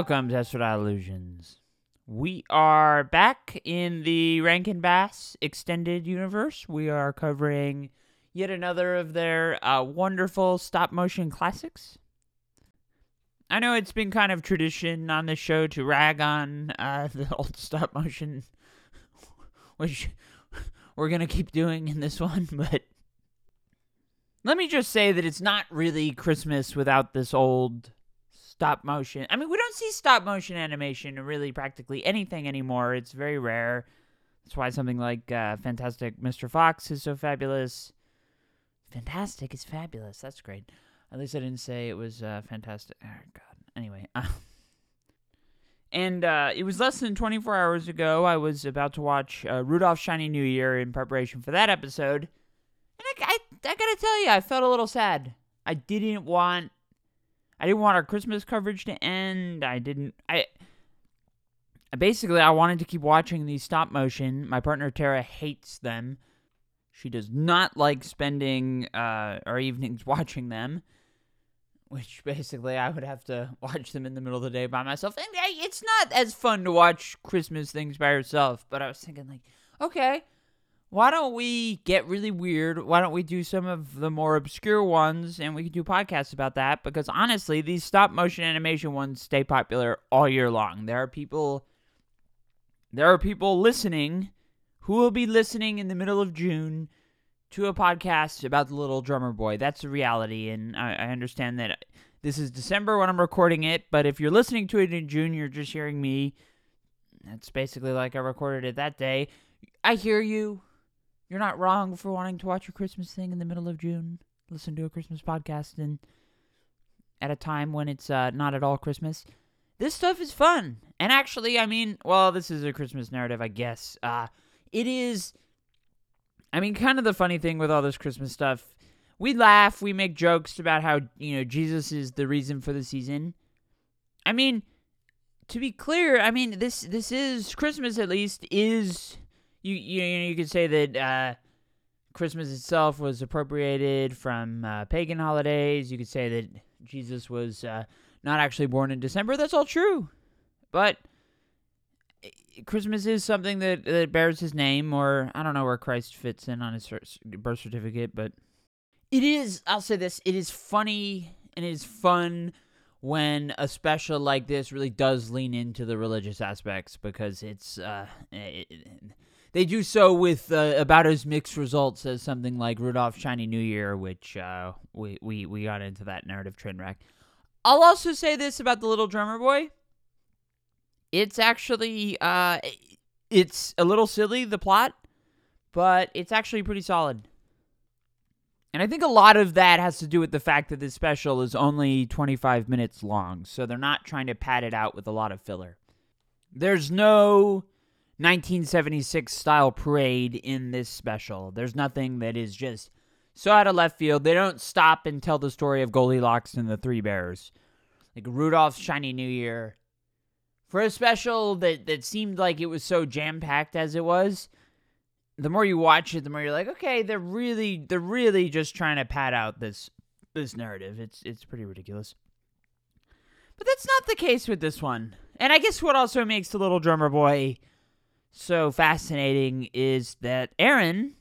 Welcome to Astrodot Illusions. We are back in the Rankin-Bass extended universe. We are covering yet another of their wonderful stop-motion classics. I know it's been kind of tradition on this show to rag on the old stop-motion, which we're going to keep doing in this one, but let me just say that it's not really Christmas without this old stop motion. I mean, we don't see stop motion animation in really practically anything anymore. It's very rare. That's why something like Fantastic Mr. Fox is so fabulous. Fantastic is fabulous. That's great. At least I didn't say it was fantastic. Oh, God. Anyway. And it was less than 24 hours ago. I was about to watch Rudolph's Shiny New Year in preparation for that episode. And I gotta tell you, I felt a little sad. I didn't want our Christmas coverage to end. I wanted to keep watching these stop motion. My partner Tara hates them. She does not like spending our evenings watching them, which basically I would have to watch them in the middle of the day by myself. And it's not as fun to watch Christmas things by yourself, but I was thinking, like, okay, why don't we get really weird? Why don't we do some of the more obscure ones, and we can do podcasts about that? Because honestly, these stop-motion animation ones stay popular all year long. There are people listening who will be listening in the middle of June to a podcast about The Little Drummer Boy. That's the reality, and I understand that this is December when I'm recording it, but if you're listening to it in June, you're just hearing me. That's basically like I recorded it that day. I hear you. You're not wrong for wanting to watch a Christmas thing in the middle of June, listen to a Christmas podcast, and at a time when it's not at all Christmas. This stuff is fun. And actually, I mean, well, this is a Christmas narrative, I guess. It is, I mean, kind of the funny thing with all this Christmas stuff. We laugh, we make jokes about how, you know, Jesus is the reason for the season. I mean, to be clear, I mean, this is, Christmas at least, is... You could say that Christmas itself was appropriated from pagan holidays. You could say that Jesus was not actually born in December. That's all true. But Christmas is something that bears his name, or I don't know where Christ fits in on his birth certificate, but it is, I'll say this, it is funny and it is fun when a special like this really does lean into the religious aspects, because it's... They do so with about as mixed results as something like Rudolph's Shiny New Year, which we got into that narrative train wreck. I'll also say this about The Little Drummer Boy. It's actually, it's a little silly, the plot, but it's actually pretty solid. And I think a lot of that has to do with the fact that this special is only 25 minutes long, so they're not trying to pad it out with a lot of filler. There's no 1976 style parade in this special. There's nothing that is just so out of left field. They don't stop and tell the story of Goldilocks and the Three Bears. Like Rudolph's Shiny New Year. For a special that seemed like it was so jam-packed as it was, the more you watch it, the more you're like, okay, they're really just trying to pad out this narrative. It's pretty ridiculous. But that's not the case with this one. And I guess what also makes The Little Drummer Boy so fascinating is that Aaron,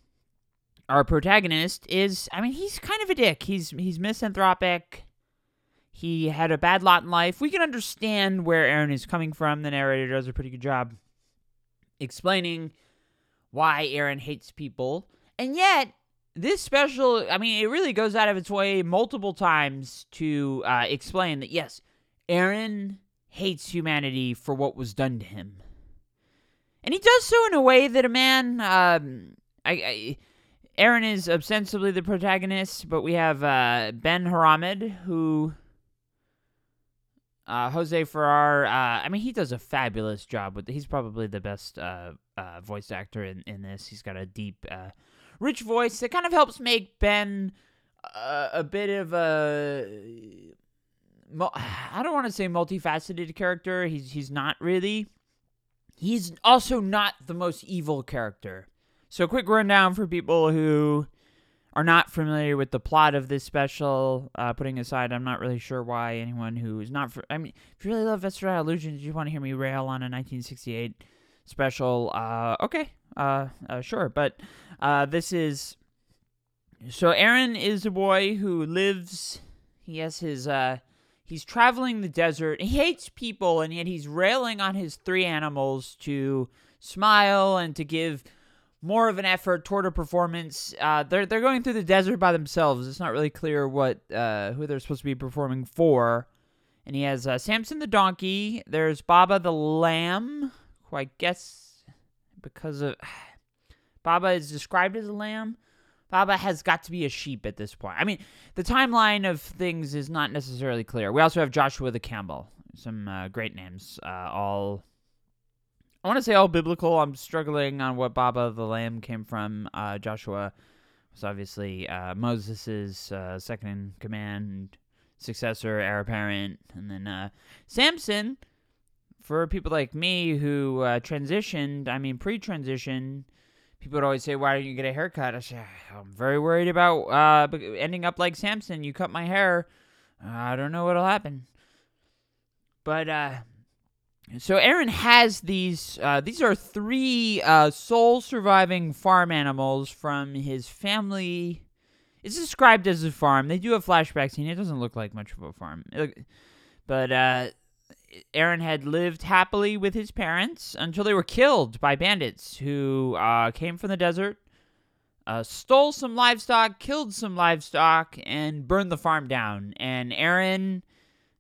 our protagonist, is, I mean, he's kind of a dick. He's misanthropic. He had a bad lot in life. We can understand where Aaron is coming from. The narrator does a pretty good job explaining why Aaron hates people. And yet, this special, I mean, it really goes out of its way multiple times to explain that, yes, Aaron hates humanity for what was done to him. And he does so in a way that a man, Aaron is ostensibly the protagonist, but we have Ben Haramad, who, Jose Ferrar, I mean, he does a fabulous job. He's probably the best voice actor in this. He's got a deep, rich voice that kind of helps make Ben a bit of a, I don't want to say multifaceted character. He's not really. He's also not the most evil character. So quick rundown for people who are not familiar with the plot of this special, putting aside, I'm not really sure why anyone who is not... if you really love Vespertile Illusions, you want to hear me rail on a 1968 special, okay, sure. But this is... So Aaron is a boy who lives... He has his... He's traveling the desert. He hates people, and yet he's railing on his three animals to smile and to give... more of an effort toward a performance. They're going through the desert by themselves. It's not really clear what who they're supposed to be performing for. And he has Samson the donkey. There's Baba the lamb, who I guess because of... Baba is described as a lamb. Baba has got to be a sheep at this point. I mean, the timeline of things is not necessarily clear. We also have Joshua the Campbell. Some great names. All... I want to say all biblical. I'm struggling on what Baba the Lamb came from. Joshua was obviously Moses' second in command, successor, heir apparent. And then Samson, for people like me who transitioned, I mean pre-transition, people would always say, why don't you get a haircut? I said, I'm very worried about ending up like Samson. You cut my hair, I don't know what'll happen. But... So Aaron has these are three sole surviving farm animals from his family. It's described as a farm. They do a flashback scene. It doesn't look like much of a farm. But Aaron had lived happily with his parents until they were killed by bandits who came from the desert, stole some livestock, killed some livestock, and burned the farm down. And Aaron...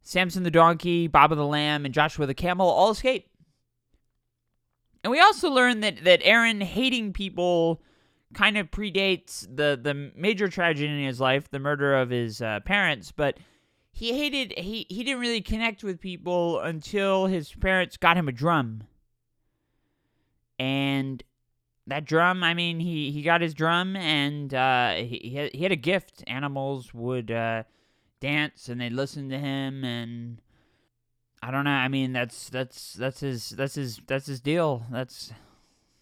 Samson the donkey, Baba the lamb, and Joshua the camel all escape. And we also learn that Aaron hating people kind of predates the major tragedy in his life, the murder of his parents, but he didn't really connect with people until his parents got him a drum. And that drum, I mean, he got his drum, and he had a gift. Animals would... dance, and they listen to him, and I don't know. I mean, that's his deal. That's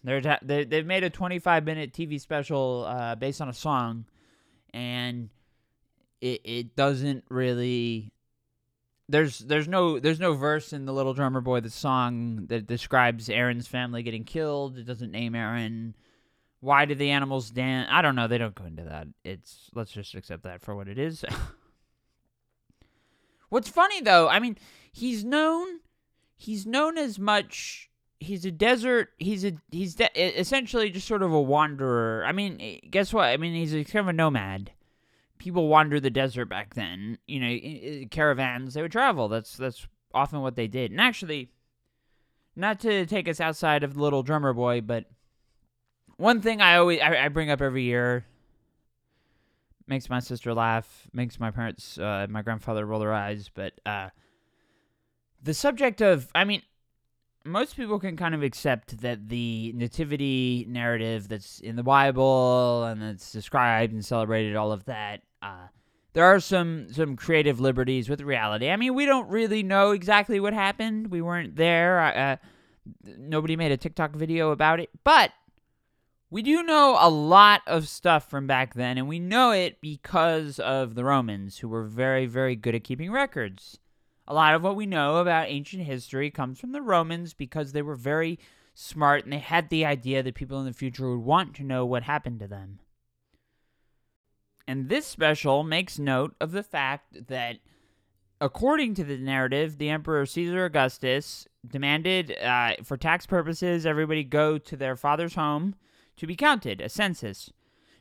they've made a 25-minute TV special based on a song, and it doesn't really. There's no verse in The Little Drummer Boy, the song, that describes Aaron's family getting killed. It doesn't name Aaron. Why do the animals dance? I don't know. They don't go into that. Let's just accept that for what it is. What's funny, though, I mean, he's known as much, essentially just sort of a wanderer. I mean, guess what? I mean, he's kind of a nomad. People wander the desert back then, you know, caravans, they would travel. That's often what they did. And actually, not to take us outside of The Little Drummer Boy, but one thing I bring up every year, makes my sister laugh, makes my parents, my grandfather roll their eyes, but the subject of, I mean, most people can kind of accept that the nativity narrative that's in the Bible and that's described and celebrated, all of that, there are some creative liberties with reality. I mean, we don't really know exactly what happened. We weren't there. Nobody made a TikTok video about it, but we do know a lot of stuff from back then, and we know it because of the Romans, who were very, very good at keeping records. A lot of what we know about ancient history comes from the Romans because they were very smart, and they had the idea that people in the future would want to know what happened to them. And this special makes note of the fact that, according to the narrative, the Emperor Caesar Augustus demanded, for tax purposes, everybody go to their father's home to be counted, a census.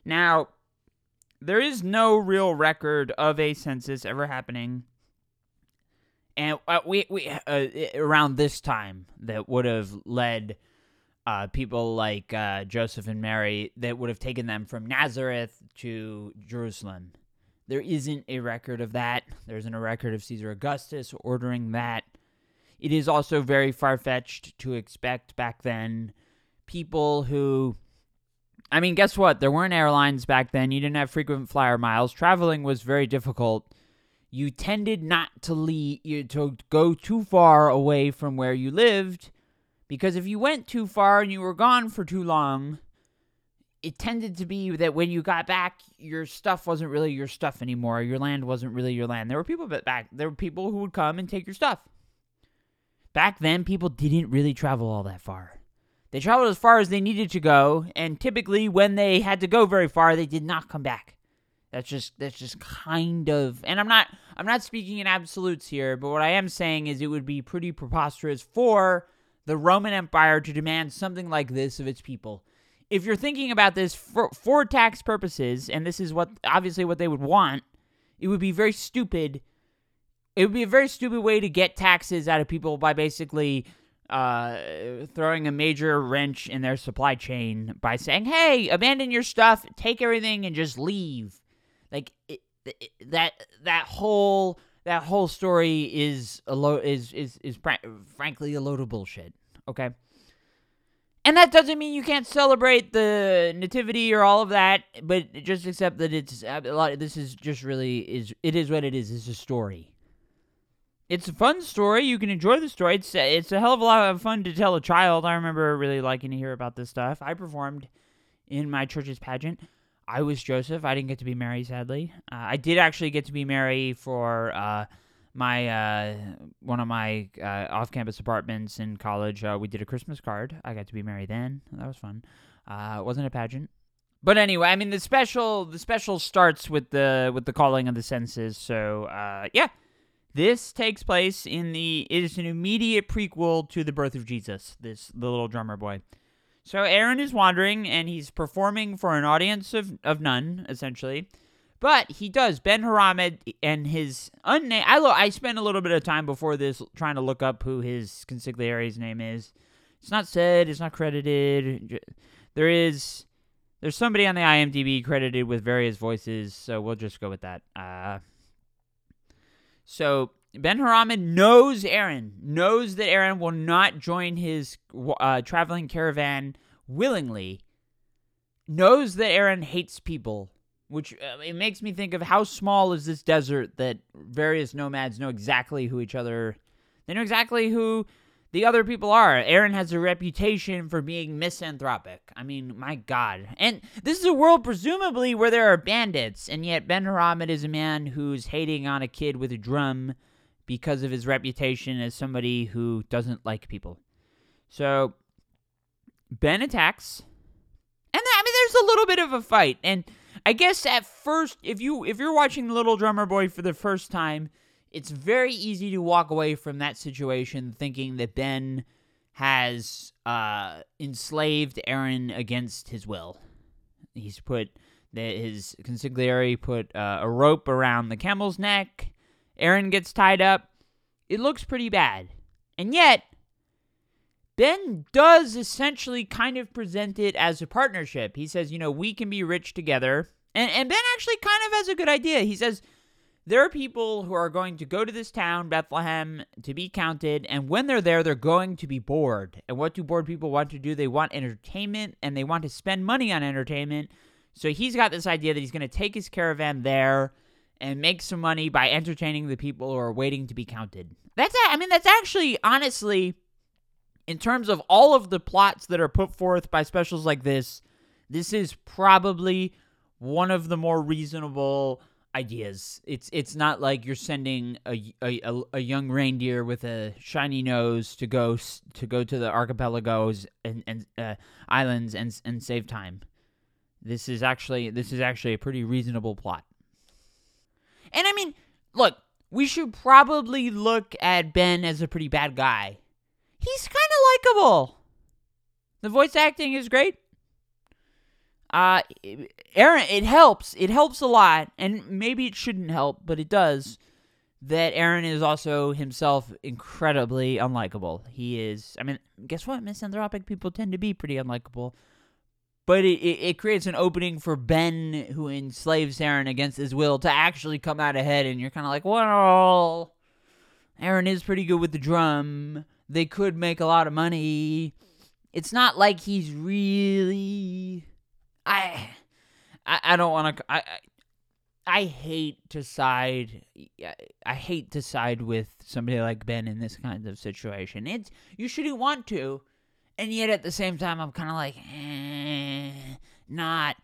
Now, there is no real record of a census ever happening, and we around this time that would have led people like Joseph and Mary, that would have taken them from Nazareth to Jerusalem. There isn't a record of that. There isn't a record of Caesar Augustus ordering that. It is also very far-fetched to expect back then people who... I mean, guess what? There weren't airlines back then. You didn't have frequent flyer miles. Traveling was very difficult. You tended not to to go too far away from where you lived, because if you went too far and you were gone for too long, it tended to be that when you got back, your stuff wasn't really your stuff anymore. Your land wasn't really your land. There were people who would come and take your stuff. Back then, people didn't really travel all that far. They traveled as far as they needed to go, and typically when they had to go very far, they did not come back. That's just kind of, and I'm not speaking in absolutes here, but what I am saying is it would be pretty preposterous for the Roman Empire to demand something like this of its people. If you're thinking about this for tax purposes, and this is obviously what they would want, it would be very stupid. It would be a very stupid way to get taxes out of people by basically throwing a major wrench in their supply chain by saying, hey, abandon your stuff, take everything, and just leave. Like that whole story is frankly a load of bullshit. Okay, and that doesn't mean you can't celebrate the nativity or all of that, but just accept that it's a lot. This is just really is it is what it is. It's a story. It's a fun story. You can enjoy the story. It's a hell of a lot of fun to tell a child. I remember really liking to hear about this stuff. I performed in my church's pageant. I was Joseph. I didn't get to be Mary, sadly. I did actually get to be Mary for one of my off-campus apartments in college. We did a Christmas card. I got to be Mary then. That was fun. It wasn't a pageant, but anyway, I mean the special starts with the calling of the senses. So yeah, this takes place it is an immediate prequel to the birth of Jesus. The Little Drummer Boy. So Aaron is wandering, and he's performing for an audience of none, essentially. But he does. Ben Haramad and his unnamed... I spent a little bit of time before this trying to look up who his consigliere's name is. It's not said. It's not credited. There's somebody on the IMDb credited with various voices, so we'll just go with that. So Ben Haramad knows that Aaron will not join his traveling caravan willingly, knows that Aaron hates people, which it makes me think of how small is this desert that various nomads know exactly who each other, they know exactly who the other people are. Aaron has a reputation for being misanthropic. I mean, my God. And this is a world presumably where there are bandits, and yet Ben Haramad is a man who's hating on a kid with a drum because of his reputation as somebody who doesn't like people. So Ben attacks, and there's a little bit of a fight. And I guess at first, if you're watching The Little Drummer Boy for the first time, it's very easy to walk away from that situation thinking that Ben has enslaved Aaron against his will. He's put his consigliere put a rope around the camel's neck. Aaron gets tied up. It looks pretty bad. And yet, Ben does essentially kind of present it as a partnership. He says, you know, we can be rich together. And Ben actually kind of has a good idea. He says, there are people who are going to go to this town, Bethlehem, to be counted. And when they're there, they're going to be bored. And what do bored people want to do? They want entertainment, and they want to spend money on entertainment. So he's got this idea that he's going to take his caravan there and make some money by entertaining the people who are waiting to be counted. That's actually, honestly, in terms of all of the plots that are put forth by specials like this, this is probably one of the more reasonable ideas. It's not like you're sending a young reindeer with a shiny nose to go to the archipelagos and islands and save time. This is actually a pretty reasonable plot. And I mean, look, we should probably look at Ben as a pretty bad guy. He's kind of likable. The voice acting is great. Aaron, it helps a lot, and maybe it shouldn't help, but it does, that Aaron is also himself incredibly unlikable. Guess what? Misanthropic people tend to be pretty unlikable. But it creates an opening for Ben, who enslaves Aaron against his will, to actually come out ahead, and you're kind of like, well, Aaron is pretty good with the drum. They could make a lot of money. It's not like he's really... I don't want to. I hate to side. I hate to side with somebody like Ben in this kind of situation. You shouldn't want to, and yet at the same time, I'm kind of like, not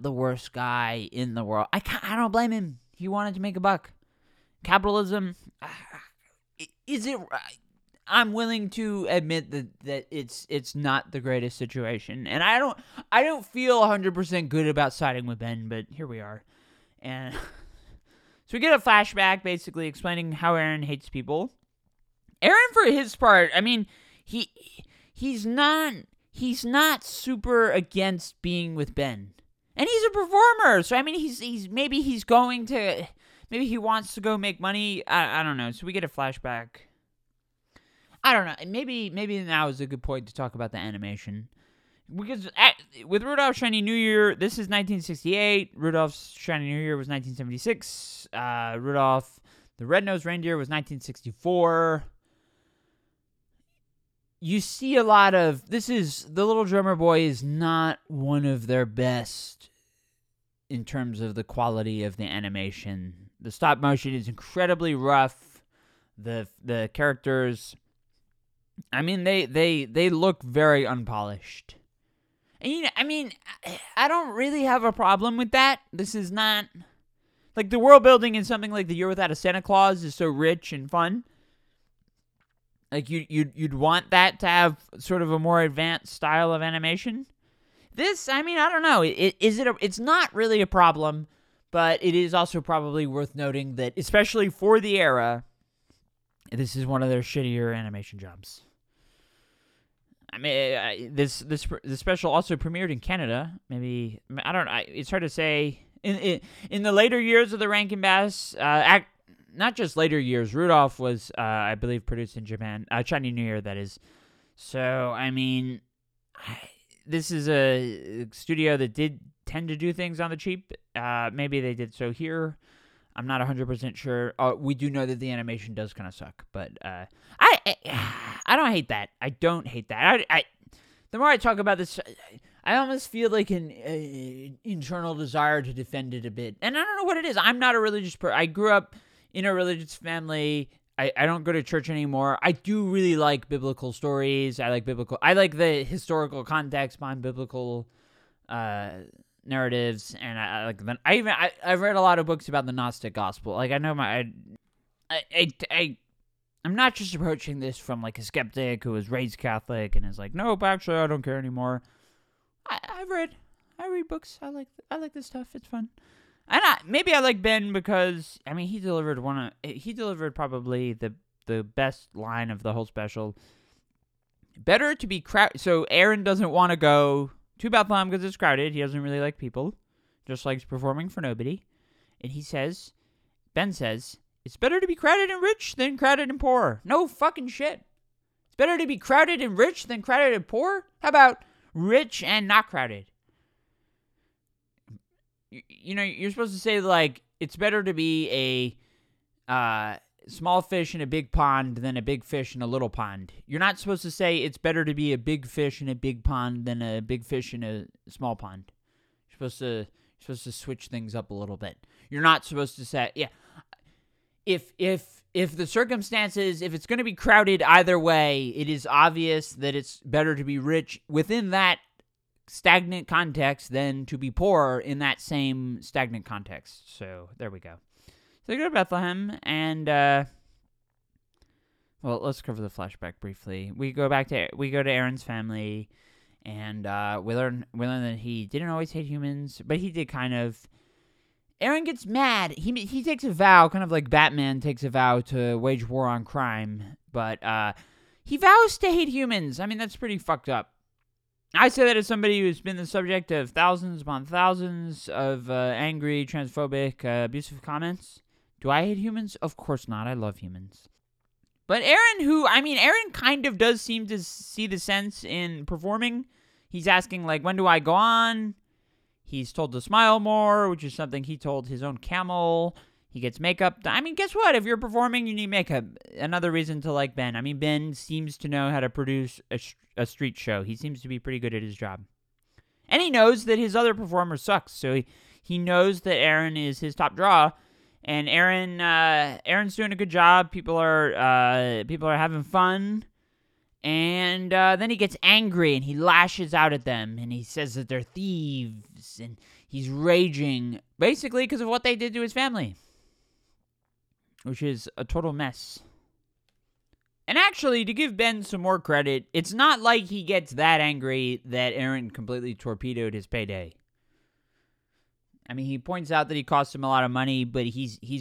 the worst guy in the world. I don't blame him. He wanted to make a buck. Capitalism, is it? I'm willing to admit that it's not the greatest situation, and I don't feel 100% good about siding with Ben, but here we are. And so we get a flashback basically explaining how Aaron hates people. Aaron, for his part, I mean, he's not super against being with Ben, and he's a performer, so I mean, maybe he wants to go make money. I don't know. So we get a flashback. I don't know. Maybe now is a good point to talk about the animation. Because with Rudolph's Shiny New Year, this is 1968. Rudolph's Shiny New Year was 1976. Rudolph the Red-Nosed Reindeer was 1964. You see a lot of... The Little Drummer Boy is not one of their best in terms of the quality of the animation. The stop motion is incredibly rough. The characters... I mean, they look very unpolished. And, you know, I mean, I don't really have a problem with that. This is not... Like, the world building in something like The Year Without a Santa Claus is so rich and fun. Like, you'd want that to have sort of a more advanced style of animation. This, I mean, I don't know. It's not really a problem, but it is also probably worth noting that, especially for the era, this is one of their shittier animation jobs. I mean, this special also premiered in Canada. Maybe I don't know. It's hard to say. In the later years of the Rankin-Bass, not just later years. Rudolph was, I believe, produced in Japan. Chinese New Year, that is. So I mean, this is a studio that did tend to do things on the cheap. Maybe they did so here. I'm not 100% sure. We do know that the animation does kind of suck, but I don't hate that. I don't hate that. The more I talk about this, I almost feel like an internal desire to defend it a bit. And I don't know what it is. I'm not a religious person. I grew up in a religious family. I don't go to church anymore. I do really like biblical stories. I like the historical context behind biblical narratives, and I like them. I've read a lot of books about the Gnostic gospel. Like, I know I'm not just approaching this from like a skeptic who was raised Catholic and is like, nope, actually I don't care anymore. I read books. I like this stuff. It's fun. And maybe I like Ben because I mean he delivered probably the best line of the whole special. Better to be crowded. So Aaron doesn't want to go to Bethlehem because it's crowded. He doesn't really like people. Just likes performing for nobody. And Ben says, it's better to be crowded and rich than crowded and poor. No fucking shit. It's better to be crowded and rich than crowded and poor? How about rich and not crowded? You know, you're supposed to say, like, it's better to be a small fish in a big pond than a big fish in a little pond. You're not supposed to say it's better to be a big fish in a big pond than a big fish in a small pond. You're supposed to switch things up a little bit. You're not supposed to say, yeah. If the circumstances, if it's going to be crowded either way, it is obvious that it's better to be rich within that stagnant context than to be poor in that same stagnant context. So there we go. So they go to Bethlehem, and let's cover the flashback briefly. We go to Aaron's family, and we learn that he didn't always hate humans, but he did kind of. Aaron gets mad. He takes a vow, kind of like Batman takes a vow to wage war on crime. But he vows to hate humans. I mean, that's pretty fucked up. I say that as somebody who's been the subject of thousands upon thousands of angry, transphobic, abusive comments. Do I hate humans? Of course not. I love humans. But Aaron kind of does seem to see the sense in performing. He's asking, like, when do I go on? He's told to smile more, which is something he told his own camel. He gets makeup. I mean, guess what? If you're performing, you need makeup. Another reason to like Ben. I mean, Ben seems to know how to produce a street show. He seems to be pretty good at his job. And he knows that his other performer sucks, so he knows that Aaron is his top draw. And Aaron's doing a good job. People are having fun. And then he gets angry and he lashes out at them and he says that they're thieves and he's raging basically because of what they did to his family, which is a total mess. And actually, to give Ben some more credit, it's not like he gets that angry that Aaron completely torpedoed his payday. I mean, he points out that he cost him a lot of money, but he's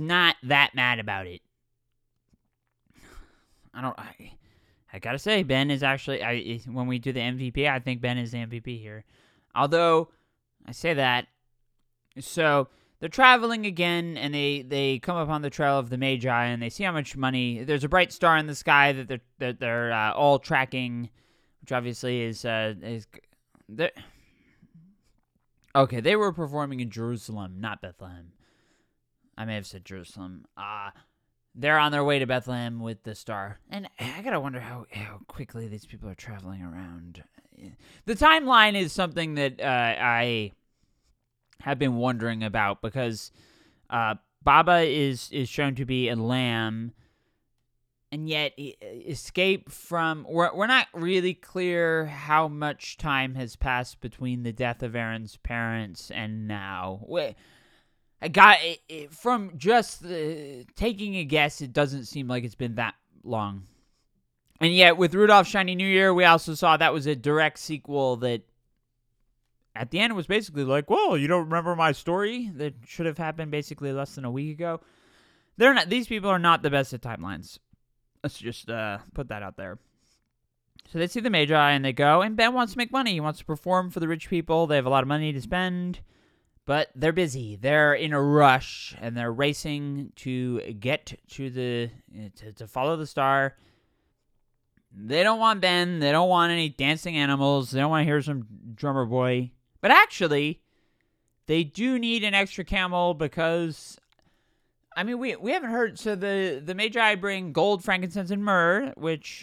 not that mad about it. I gotta say, Ben is actually, when we do the MVP, I think Ben is the MVP here. Although, I say that. So, they're traveling again, and they come upon the trail of the Magi, and they see how much money. There's a bright star in the sky that they're all tracking, which obviously is okay, they were performing in Jerusalem, not Bethlehem. I may have said Jerusalem. They're on their way to Bethlehem with the star. And I gotta wonder how quickly these people are traveling around. The timeline is something that I have been wondering about because Baba is shown to be a lamb, and yet escape from... We're not really clear how much time has passed between the death of Aaron's parents and now. I got it from just taking a guess, it doesn't seem like it's been that long. And yet, with Rudolph's Shiny New Year, we also saw that was a direct sequel that at the end was basically like, whoa, you don't remember my story? That should have happened basically less than a week ago. These people are not the best at timelines. Let's just put that out there. So they see the Magi and they go, and Ben wants to make money. He wants to perform for the rich people. They have a lot of money to spend. But they're busy. They're in a rush, and they're racing to get to to follow the star. They don't want Ben. They don't want any dancing animals. They don't want to hear some drummer boy. But actually, they do need an extra camel because, I mean, we haven't heard. So the Magi bring gold, frankincense, and myrrh, which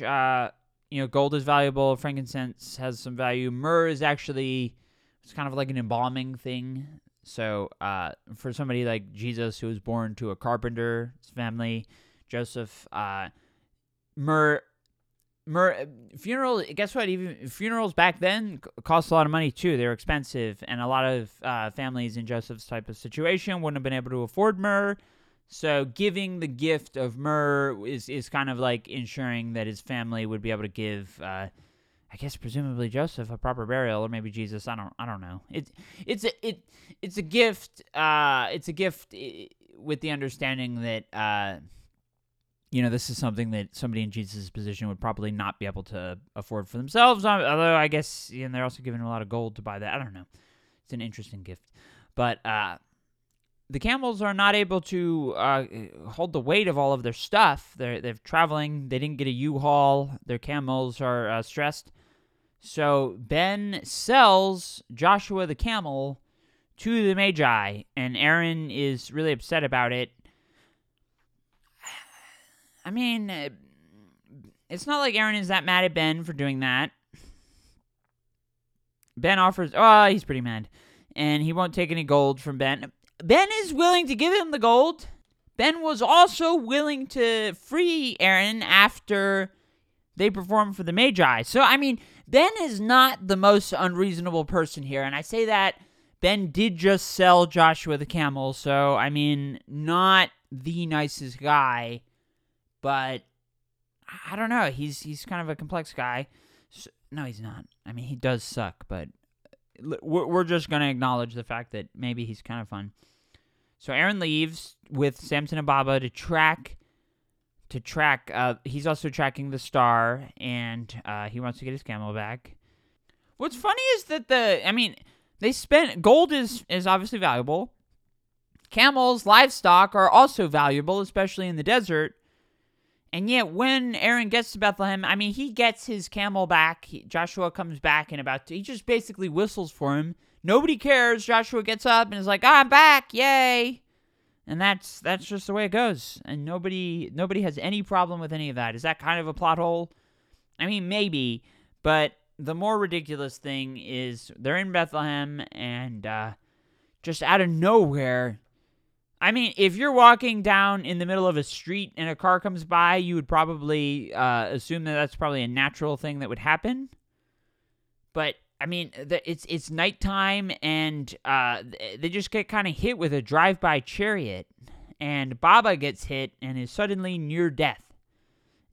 gold is valuable. Frankincense has some value. Myrrh is actually it's kind of like an embalming thing. So, for somebody like Jesus, who was born to a carpenter's family, Joseph, funeral, guess what? Even funerals back then cost a lot of money too. They were expensive, and a lot of families in Joseph's type of situation wouldn't have been able to afford myrrh. So, giving the gift of myrrh is kind of like ensuring that his family would be able to give, I guess presumably Joseph a proper burial, or maybe Jesus. I don't know. It's a gift. It's a gift with the understanding that this is something that somebody in Jesus' position would probably not be able to afford for themselves. Although I guess they're also given a lot of gold to buy that. I don't know. It's an interesting gift, but the camels are not able to hold the weight of all of their stuff. They're traveling. They didn't get a U-Haul. Their camels are stressed. So Ben sells Joshua the camel to the Magi, and Aaron is really upset about it. I mean, it's not like Aaron is that mad at Ben for doing that. Ben offers... Oh, he's pretty mad. And he won't take any gold from Ben. Ben is willing to give him the gold. Ben was also willing to free Aaron after they performed for the Magi. So, I mean... Ben is not the most unreasonable person here, and I say that Ben did just sell Joshua the camel, so, I mean, not the nicest guy, but, I don't know, he's kind of a complex guy. So, no, he's not. I mean, he does suck, but we're just going to acknowledge the fact that maybe he's kind of fun. So Aaron leaves with Samson and Baba to track. He's also tracking the star, and he wants to get his camel back. What's funny is that they spent... Gold is obviously valuable. Camels, livestock are also valuable, especially in the desert. And yet, when Aaron gets to Bethlehem, I mean, he gets his camel back. Joshua comes back and he just basically whistles for him. Nobody cares. Joshua gets up and is like, I'm back, yay! And that's just the way it goes. And nobody has any problem with any of that. Is that kind of a plot hole? I mean, maybe. But the more ridiculous thing is they're in Bethlehem and just out of nowhere. I mean, if you're walking down in the middle of a street and a car comes by, you would probably assume that that's probably a natural thing that would happen. But, I mean, it's nighttime, and they just get kind of hit with a drive-by chariot. And Baba gets hit and is suddenly near death.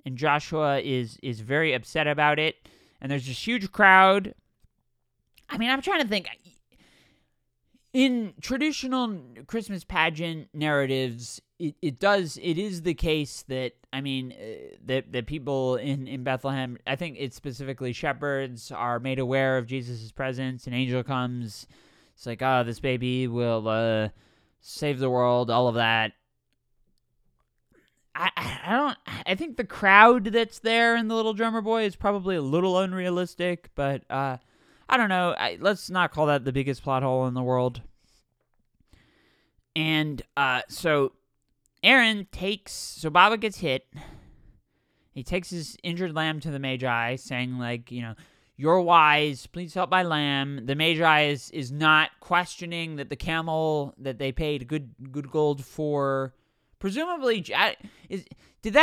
And Joshua is very upset about it. And there's this huge crowd. I mean, I'm trying to think. In traditional Christmas pageant narratives, it is the case that, I mean, that people in Bethlehem, I think it's specifically shepherds, are made aware of Jesus' presence. An angel comes. It's like, oh, this baby will save the world, all of that. I think the crowd that's there in The Little Drummer Boy is probably a little unrealistic, but I don't know. Let's not call that the biggest plot hole in the world. And so Aaron takes... So Baba gets hit. He takes his injured lamb to the Magi, saying, like, you know, you're wise, please help my lamb. The Magi is not questioning that the camel that they paid good gold for... Presumably, did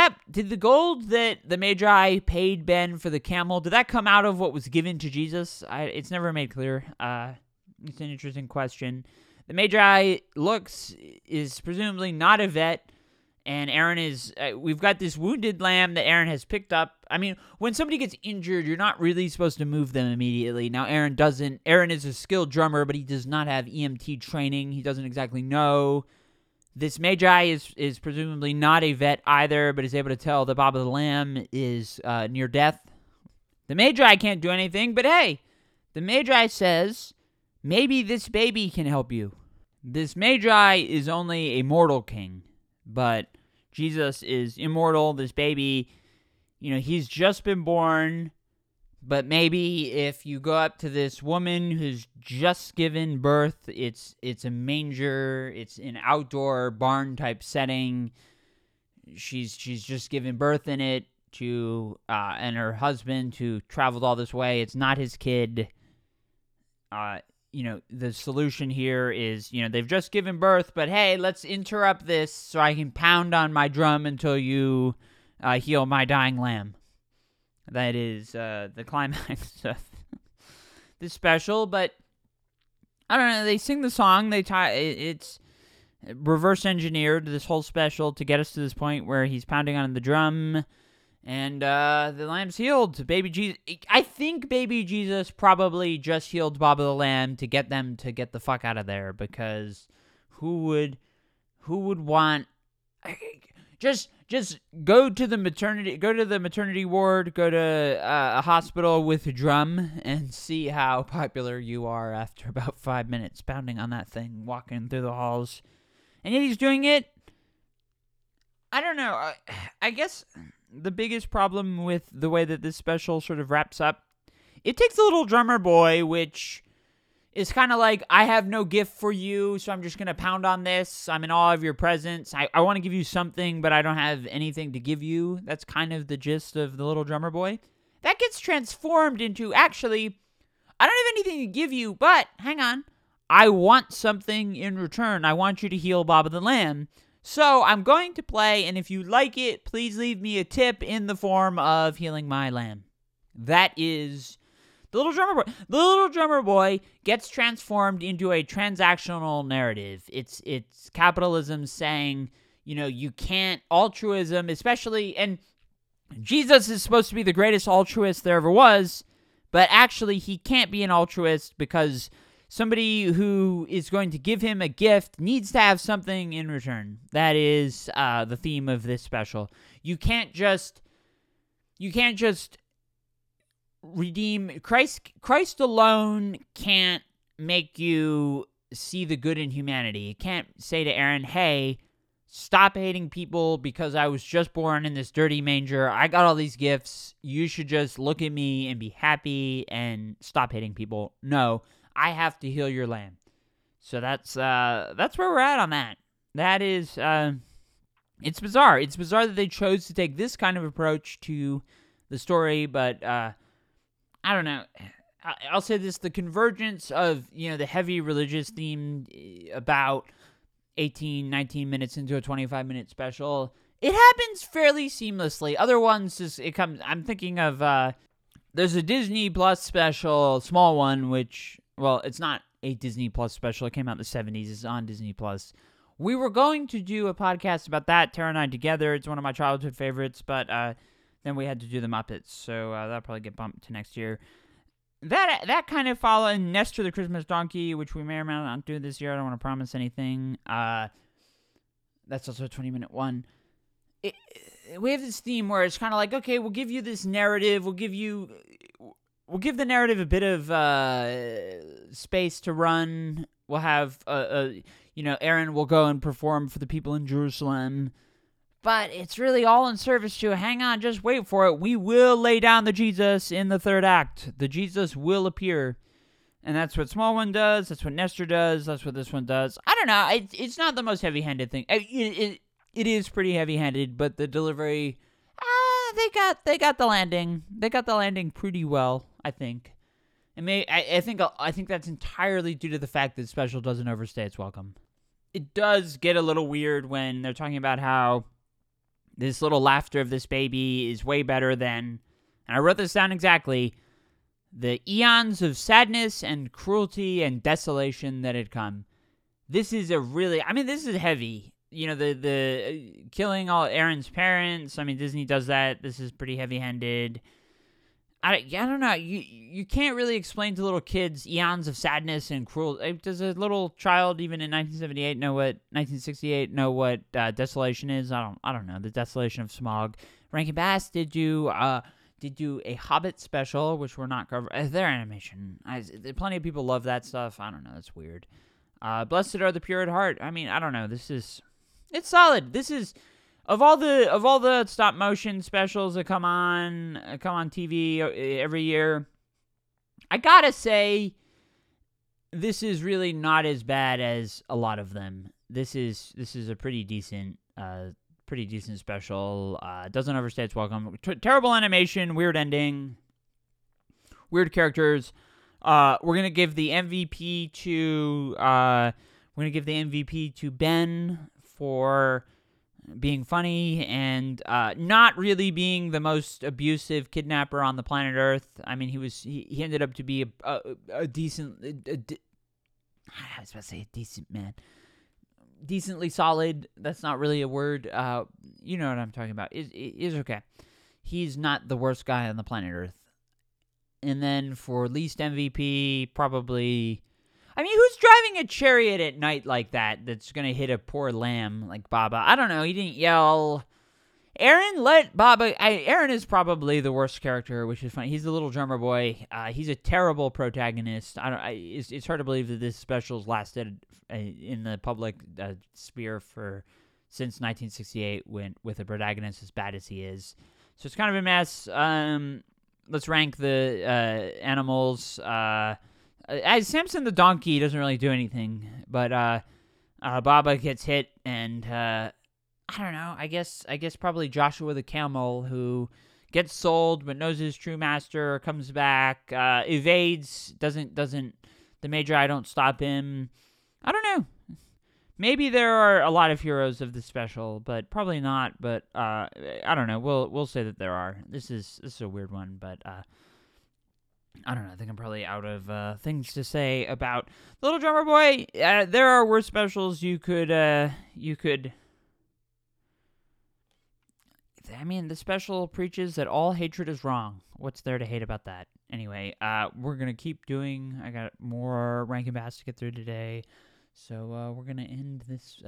the gold that the Magi paid Ben for the camel, did that come out of what was given to Jesus? It's never made clear. It's an interesting question. The Magi is presumably not a vet, and Aaron is... we've got this wounded lamb that Aaron has picked up. I mean, when somebody gets injured, you're not really supposed to move them immediately. Now, Aaron doesn't... Aaron is a skilled drummer, but he does not have EMT training. He doesn't exactly know... This Magi is presumably not a vet either, but is able to tell that Baba the Lamb is near death. The Magi can't do anything, but hey, the Magi says, maybe this baby can help you. This Magi is only a mortal king, but Jesus is immortal. This baby, you know, he's just been born, but maybe if you go up to this woman who's just given birth, it's a manger, it's an outdoor barn type setting. She's just given birth in it to and her husband who traveled all this way. It's not his kid. You know, the solution here is, you know, they've just given birth, but hey, let's interrupt this so I can pound on my drum until you heal my dying lamb. That is the climax of this special, but I don't know. They sing the song. It's reverse engineered this whole special to get us to this point where he's pounding on the drum, and the lamb's healed. Baby Jesus. I think Baby Jesus probably just healed Baba the Lamb to get them to get the fuck out of there, because who would want just. Just go to the maternity ward, go to a hospital with a drum, and see how popular you are after about 5 minutes pounding on that thing, walking through the halls. And yet he's doing it. I don't know. I guess the biggest problem with the way that this special sort of wraps up, it takes a little drummer boy, which... It's kind of like, I have no gift for you, so I'm just going to pound on this. I'm in awe of your presence. I want to give you something, but I don't have anything to give you. That's kind of the gist of The Little Drummer Boy. That gets transformed into, actually, I don't have anything to give you, but, hang on, I want something in return. I want you to heal Baba the Lamb. So I'm going to play, and if you like it, please leave me a tip in the form of healing my lamb. That is... The Little Drummer Boy gets transformed into a transactional narrative. It's capitalism saying, you know, you can't, altruism, especially, and Jesus is supposed to be the greatest altruist there ever was, but actually he can't be an altruist because somebody who is going to give him a gift needs to have something in return. That is the theme of this special. You can't just redeem Christ alone can't make you see the good in humanity. It can't say to Aaron, hey, stop hating people because I was just born in this dirty manger. I got all these gifts. You should just look at me and be happy and stop hating people. No, I have to heal your lamb. So that's where we're at on that. That is, it's bizarre. It's bizarre that they chose to take this kind of approach to the story, but, I don't know. I'll say this, the convergence of, you know, the heavy religious theme about 18, 19 minutes into a 25-minute special. It happens fairly seamlessly. Other ones, just it comes. I'm thinking of there's a Disney Plus special, Small One, which, well, it's not a Disney Plus special. It came out in the 70s. It's on Disney Plus. We were going to do a podcast about that, Tara and I together. It's one of my childhood favorites, but then we had to do the Muppets, so that'll probably get bumped to next year. That kind of following Nestor the Christmas Donkey, which we may or may not do this year. I don't want to promise anything. That's also a 20-minute one. We have this theme where it's kind of like, okay, we'll give you this narrative. We'll give the narrative a bit of space to run. We'll have Aaron will go and perform for the people in Jerusalem. But it's really all in service to, hang on, just wait for it. We will lay down the Jesus in the third act. The Jesus will appear. And that's what Small One does. That's what Nestor does. That's what this one does. I don't know. It's not the most heavy-handed thing. It is pretty heavy-handed, but the delivery, they got the landing. They got the landing pretty well, I think. And I think that's entirely due to the fact that special doesn't overstay its welcome. It does get a little weird when they're talking about how this little laughter of this baby is way better than, and I wrote this down exactly, the eons of sadness and cruelty and desolation that had come. This is this is heavy. You know, the killing all Aaron's parents. I mean, Disney does that. This is pretty heavy-handed. I don't know. You can't really explain to little kids eons of sadness and cruelty. Does a little child even in 1978 know what 1968 know what desolation is? I don't know. The Desolation of Smog. Rankin-Bass did do a Hobbit special, which we're not covering. Their animation. Plenty of people love that stuff. I don't know. It's weird. Blessed are the pure at heart. I mean, I don't know. This is. It's solid. This is, of all the stop motion specials that come on TV every year, I gotta say, this is really not as bad as a lot of them. This is a pretty decent special. Doesn't overstay its welcome. Terrible animation, weird ending, weird characters. We're gonna give the MVP to Ben for being funny and not really being the most abusive kidnapper on the planet Earth. I mean, he ended up to be a decent man. Decently solid. That's not really a word. You know what I'm talking about. It's okay. He's not the worst guy on the planet Earth. And then for least MVP, probably... I mean, who's driving a chariot at night like that that's going to hit a poor lamb like Baba? I don't know. He didn't yell. Aaron let Baba... Aaron is probably the worst character, which is funny. He's the little drummer boy. He's a terrible protagonist. It's hard to believe that this special's lasted in the public sphere since 1968 with a protagonist as bad as he is. So it's kind of a mess. Let's rank the animals. As Samson the donkey doesn't really do anything, but Baba gets hit, and I don't know. I guess probably Joshua the camel, who gets sold but knows his true master, comes back, evades, doesn't the Magi don't stop him. I don't know. Maybe there are a lot of heroes of this special, but probably not. But I don't know. We'll say that there are. This is a weird one, but I don't know. I think I'm probably out of things to say about Little Drummer Boy. There are worse specials you could. I mean, the special preaches that all hatred is wrong. What's there to hate about that? Anyway, we're gonna keep doing. I got more Rankin-Bass to get through today. So we're going to end this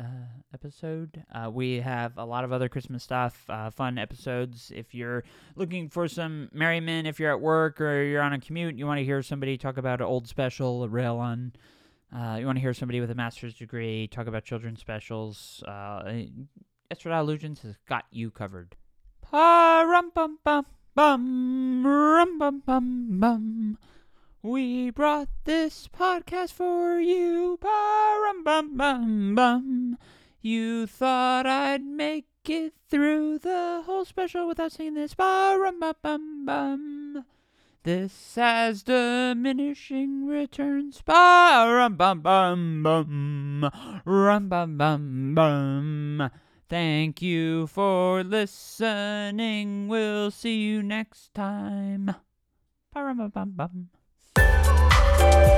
episode. We have a lot of other Christmas stuff, fun episodes. If you're looking for some merriment, if you're at work or you're on a commute, you want to hear somebody talk about an old special, a rail on. You want to hear somebody with a master's degree talk about children's specials. Yesterday Illusions has got you covered. Pa-rum-bum-bum-bum, rum-bum-bum-bum. We brought this podcast for you, ba-rum-bum-bum-bum. You thought I'd make it through the whole special without singing this, ba-rum-bum-bum-bum. This has diminishing returns. Rum bum bum bum. Rum bum bum bum. Thank you for listening. We'll see you next time. Ba-rum-bum-bum.